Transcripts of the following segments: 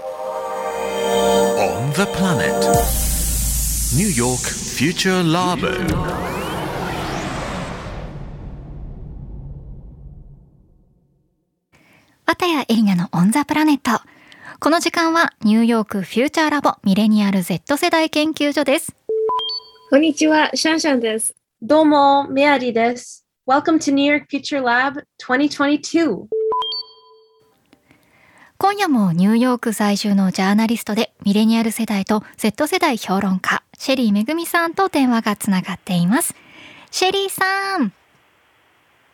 On the planet New York Future Lab。 綿谷エリナの On the planet。 この時間はニューヨークフューチャーラボミレニアル Z 世代研究所です。こんにちは、シャンシャンです。どうも、メアリです。 Welcome to New York Future Lab 2022。今夜もニューヨーク在住のジャーナリストでミレニアル世代と Z 世代評論家シェリーめぐみさんと電話がつながっています。シェリーさん。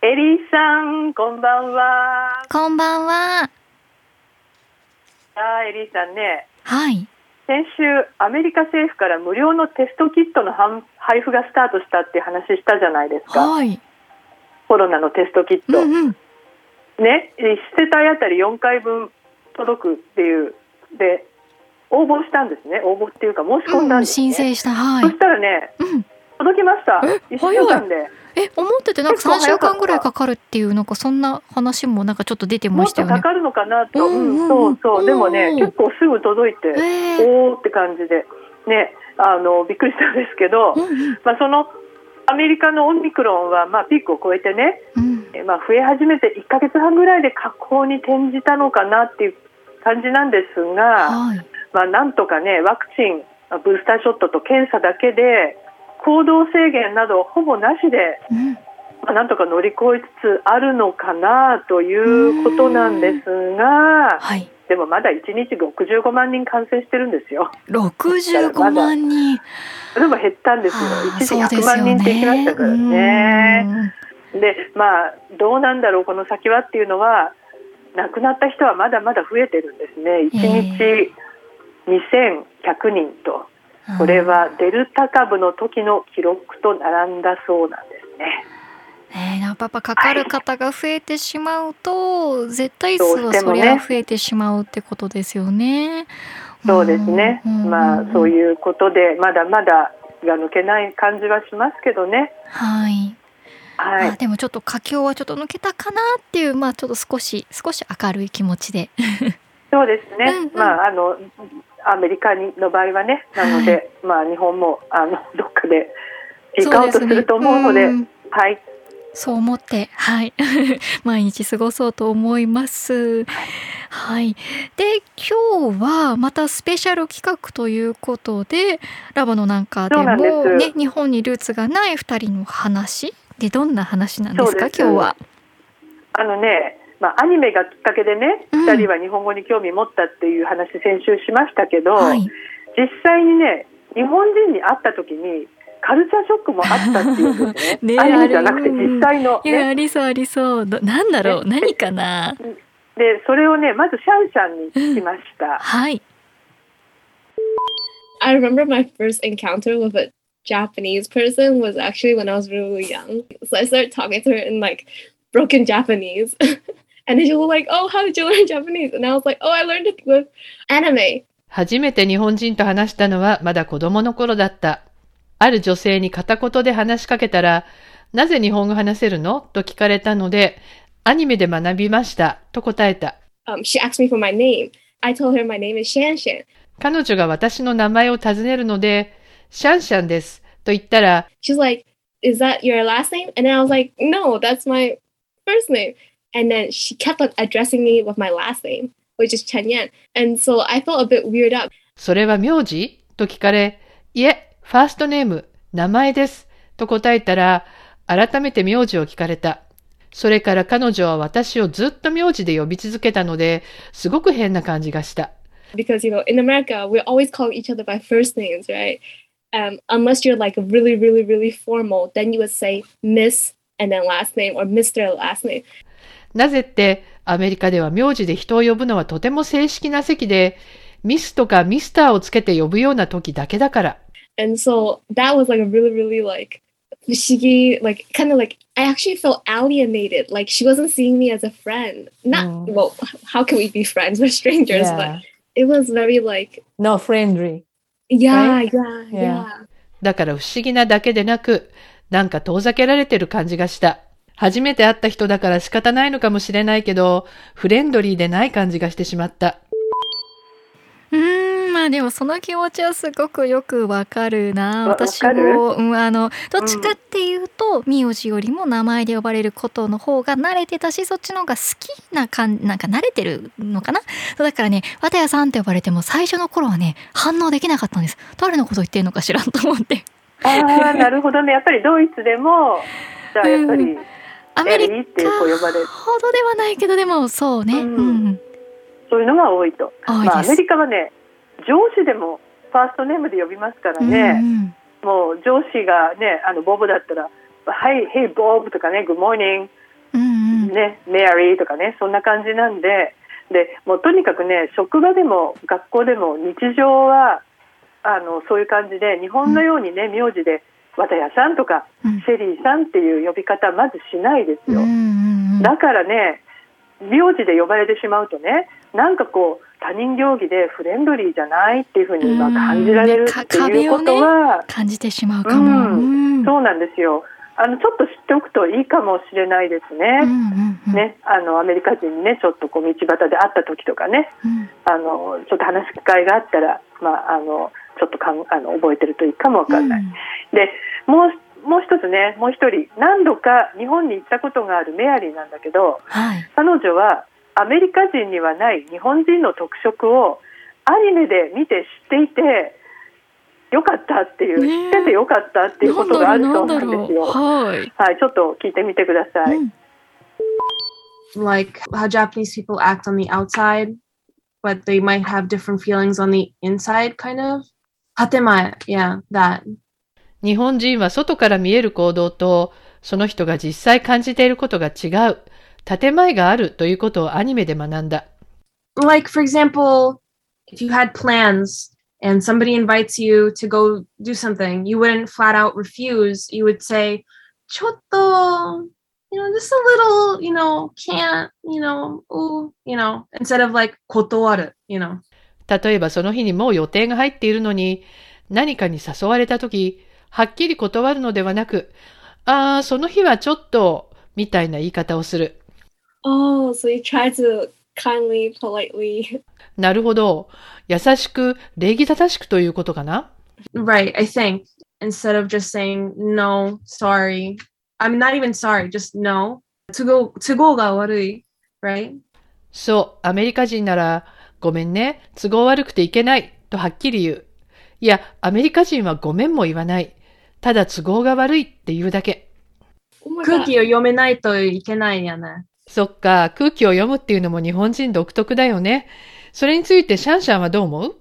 エリーさん、こんばんは。こんばんは。エリーさんね。はい。先週アメリカ政府から無料のテストキットの配布がスタートしたって話したじゃないですか。はい。コロナのテストキット。うんうん。ね、1世帯あたり4回分届くっていうで応募したんですね。応募っていうか申し込んだんですね、うん、申請した、はい、そしたらね、うん、届きました。1週間で思っててなんか3週間ぐらいかかるっていうなんかそんな話もなんかちょっと出てましたよね。もっとかかるのかなと、そうそう、でもね結構すぐ届いて、おーって感じでね、びっくりしたんですけど、まあ、そのアメリカのオミクロンはまあピークを超えてね、まあ、増え始めて1ヶ月半ぐらいで下降に転じたのかなっていう感じなんですが、はい、まあ、なんとかねワクチンブースターショットと検査だけで行動制限などほぼなしで、まあ、なんとか乗り越えつつあるのかなということなんですが、はい、でもまだ1日65万人感染してるんですよ。65万人それも減ったんですよ。一時100万人っていきましたからね。で、まあ、どうなんだろうこの先はっていうのは、亡くなった人はまだまだ増えてるんですね。1日2100人と、これはデルタ株の時の記録と並んだそうなんですね。やっぱかかる方が増えてしまうと、はい、絶対数はそりゃ増えてしまうってことですよね。そうですね、まあ、そういうことでまだまだ気が抜けない感じはしますけどね。はい、はい、まあ、でもちょっと佳境はちょっと抜けたかなっていう、まあ、ちょっと少し明るい気持ちでそうですね、まあ、アメリカの場合はね、なので、はい、まあ、日本もどっかでピークアウトすると思うの で、はい、そう思って、はい、毎日過ごそうと思います、はい、で今日はまたスペシャル企画ということで、ラボのなんかでも、ね、日本にルーツがない2人の話で、どんな話なんですか？今日はね、まあ、アニメがきっかけでね、2人は日本語に興味持ったっていう話先週しましたけど、はい、実際にね日本人に会った時にカルチャーショックもあったっていうことですね。アニメじゃなくて実際の、ね、いや、ありそうありそう、なんだろう、何かな。でそれをね、まずシャンシャンに聞きました、はい。I remember my first encounter with a Japanese person was actually when I was really young. So I started talking to her in like broken Japanese. And she was like, oh, how did you learn Japanese? And I was like, oh, I learned it with anime. 初めて日本人と話したのはまだ子供の頃だった。ある女性に片言で話しかけたら、なぜ日本語話せるの？と聞かれたので、アニメで学びましたと答えた。She asked me for my name. I told her my name is Shan Shan. 彼女が私の名前を尋ねるので、シャンシャンですと言ったら、She's like, is that your last name? And then I was like, no, that's my first name. And then she kept on addressing me with my last name, which is Chenyan. And so I felt a bit weirded out. それは名字？と聞かれ、いえ、ファーストネーム、名前ですと答えたら、改めて名字を聞かれた。それから彼女は私をずっと名字で呼び続けたので、すごく変な感じがした。Because you know, in America, we always call each other by first names, right?Unless you're like really, really, really formal, then you would say Miss and then last name or Mr. last name. なぜってアメリカでは名字で人を呼ぶのはとても正式な席で、ミスとかミスターをつけて呼ぶような時だけだから。And so that was like a really, really like 不思議 like kind of like I actually felt alienated. Like she wasn't seeing me as a friend. Not well. How can we be friends? We're strangers. Yeah. But it was very like not friendly.だから不思議なだけでなく、なんか遠ざけられてる感じがした。初めて会った人だから仕方ないのかもしれないけど、フレンドリーでない感じがしてしまった。今でもその気持ちはすごくよくわかるな。私も、どっちかっていうと名字よりも名前で呼ばれることの方が慣れてたし、そっちの方が好きな感じ、なんか慣れてるのかな。だからね、わたやさんって呼ばれても最初の頃はね、反応できなかったんです。誰のこと言ってんのかしらと思って。あ、なるほどね。やっぱりドイツでもじゃあやっぱり、アメリカほどではないけど、でもそうね、そういうのが多いと。アメリカはね、上司でもファーストネームで呼びますからね、もう上司がね、ボブだったらはい、ヘイボブとかね、グッモーニング、ね、メアリーとかね、そんな感じなんで、でもうとにかくね、職場でも学校でも日常はそういう感じで、日本のようにね、名字でわたやさんとか、シェリーさんっていう呼び方まずしないですよ。だからね、名字で呼ばれてしまうとね、なんかこう他人行儀でフレンドリーじゃないっていう風に感じられるっていうことは、ね、感じてしまうかも、そうなんですよ。ちょっと知っておくといいかもしれないですね。ね、アメリカ人にね、ちょっとこう道端で会った時とかね、ちょっと話す機会があったら、ちょっと覚えてるといいかもわかんない。で、もう一つね、もう一人、何度か日本に行ったことがあるメアリーなんだけど、彼女はアメリカ人にはない日本人の特色をアニメで見て知っていてよかったっていう、知っててよかったっていうことがあるそうなんですよ。はい、ちょっと聞いてみてください。Like how Japanese people act on the outside, but they might have different feelings on the inside, kind of. 建前、yeah, that.日本人は外から見える行動とその人が実際感じていることが違う、建前があるということをアニメで学んだ。Like for example, if you had plans and somebody invites you to go do something, you wouldn't flat out refuse. You would say, ちょっと、just a little, can't, ooh, instead of like 断る、例えばその日にもう予定が入っているのに何かに誘われたとき、はっきり断るのではなく、その日はちょっとみたいな言い方をする。Oh, so you try to kindly, politely. なるほど。優しく、礼儀正しくということかな。Right, I think. Instead of just saying no, sorry. I'm not even sorry, just no. 都合が悪い、right? そう、アメリカ人ならごめんね、都合悪くていけないとはっきり言う。いや、アメリカ人はごめんも言わない。ただ都合が悪いって言うだけ。空気を読めないといけないよね。そっか、空気を読むっていうのも日本人独特だよね。それについてシャンシャンはどう思う？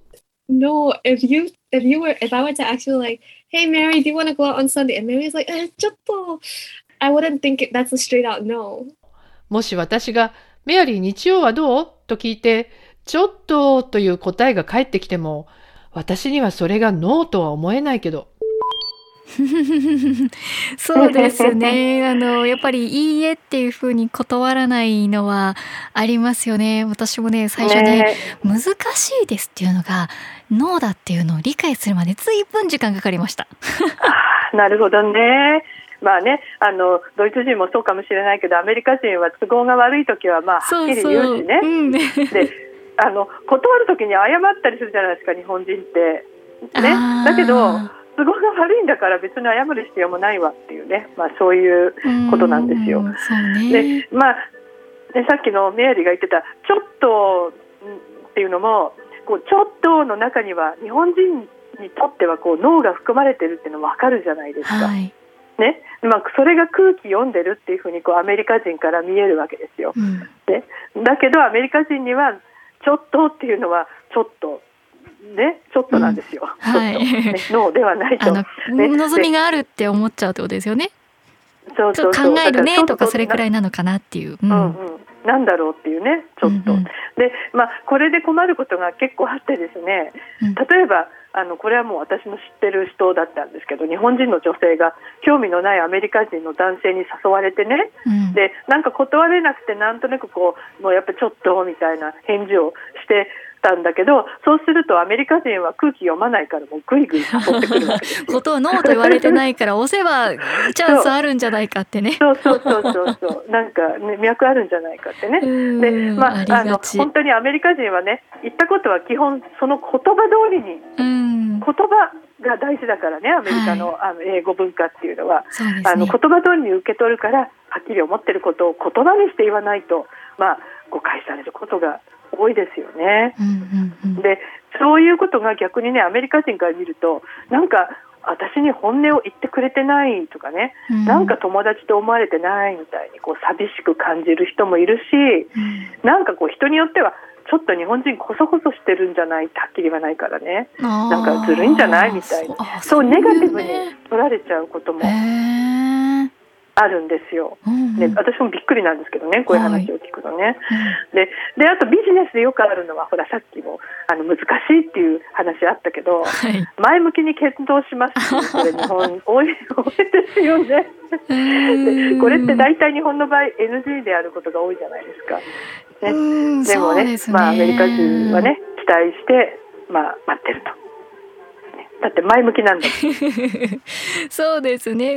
No, if I were to ask you like, hey Mary, do you want to go out on Sunday? And Mary is like, ちょっと I wouldn't think it, that's a straight out no. もし私がメアリー日曜はどう？と聞いて、ちょっとという答えが返ってきても、私にはそれがノーとは思えないけど。そうですね。やっぱりいいえっていう風に断らないのはありますよね。私もね、最初ね、難しいですっていうのがノーだっていうのを理解するまで随分時間かかりました。なるほどね。まあね、ドイツ人もそうかもしれないけど、アメリカ人は都合が悪いときはまあはっきり言うしね。で断るときに謝ったりするじゃないですか、日本人って、ね、だけど都合が悪いんだから別に謝る必要もないわっていうね、まあ、そういうことなんですよ。で、まあね、さっきのメアリーが言ってたちょっとっていうのもこうちょっとの中には日本人にとってはこう脳が含まれてるっていうのも分かるじゃないですか、はいね、まあ、それが空気読んでるっていうふうにこうアメリカ人から見えるわけですよ、ね、だけどアメリカ人にはちょっとっていうのはちょっとね、ちょっとなんですよ。はい、ね、ノーではないと、ね、望みがあるって思っちゃうってことですよね。そうそうそう、ちょっと考えるねとかそれくらいなのかなっていう、なんだろうっていうね、ちょっと、で、まあこれで困ることが結構あってですね、例えばこれはもう私の知ってる人だったんですけど、日本人の女性が興味のないアメリカ人の男性に誘われてね、でなんか断れなくてなんとなくこうもうやっぱちょっとみたいな返事をしてしたんだけど、そうするとアメリカ人は空気読まないからもうグイグイ取ってくるわけですよ。ことをノーと言われてないから押せばチャンスあるんじゃないかってね。そうなんか、ね、脈あるんじゃないかってね。で、まあ、本当にアメリカ人はね、言ったことは基本その言葉通りに、言葉が大事だからね、アメリカ の、はい、英語文化っていうのは、そうですね、言葉通りに受け取るから、はっきり思ってることを言葉にして言わないと、まあ、誤解されることが多いですよね、でそういうことが逆にね、アメリカ人から見るとなんか私に本音を言ってくれてないとかね、なんか友達と思われてないみたいにこう寂しく感じる人もいるし、なんかこう人によってはちょっと日本人こそこそしてるんじゃないってはっきり言わないからね、なんかずるいんじゃないみたいな、そうネガティブに取られちゃうこともあるんですよ、で私もびっくりなんですけどね、こういう話を聞くとね、であとビジネスでよくあるのはほら、さっきも難しいっていう話あったけど、はい、前向きに検討しますってこれ日本多いですよね。でこれって大体日本の場合 NG であることが多いじゃないですか、ね、でも ね、まあ、アメリカ人はね期待して、まあ、待ってると、だって前向きなんだそうですね、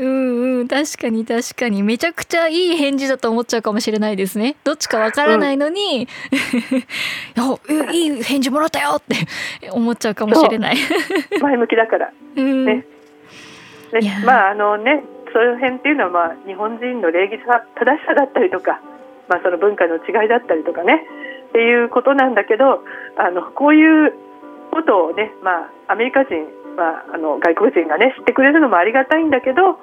確かに確かに、めちゃくちゃいい返事だと思っちゃうかもしれないですね。どっちかわからないのに、いい返事もらったよって思っちゃうかもしれない前向きだから、ねね、まあね、その辺っていうのは、まあ、日本人の礼儀正しさだったりとか、まあ、その文化の違いだったりとかねっていうことなんだけど、こういうことをね、まあ、アメリカ人、まあ、外国人がね知ってくれるのもありがたいんだけど、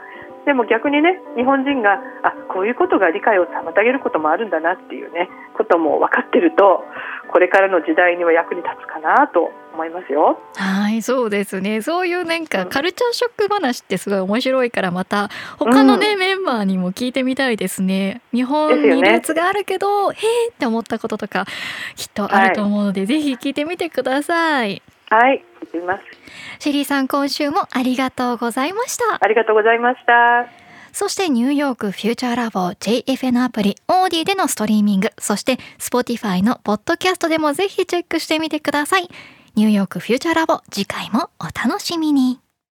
でも逆にね日本人がこういうことが理解を妨げることもあるんだなっていうねことも分かってると、これからの時代には役に立つかなと思いますよ。はい、そうですね、そういうなんかカルチャーショック話ってすごい面白いから、また他のね、メンバーにも聞いてみたいですね。日本にルーツがあるけど、へーって思ったこととかきっとあると思うので、はい、ぜひ聞いてみてください。はい、聞いてみます。シェリーさん、今週もありがとうございました。ありがとうございました。そしてニューヨークフューチャーラボ JFN アプリ、オーディでのストリーミング、そして Spotify のポッドキャストでもぜひチェックしてみてください。ニューヨークフューチャーラボ、次回もお楽しみに。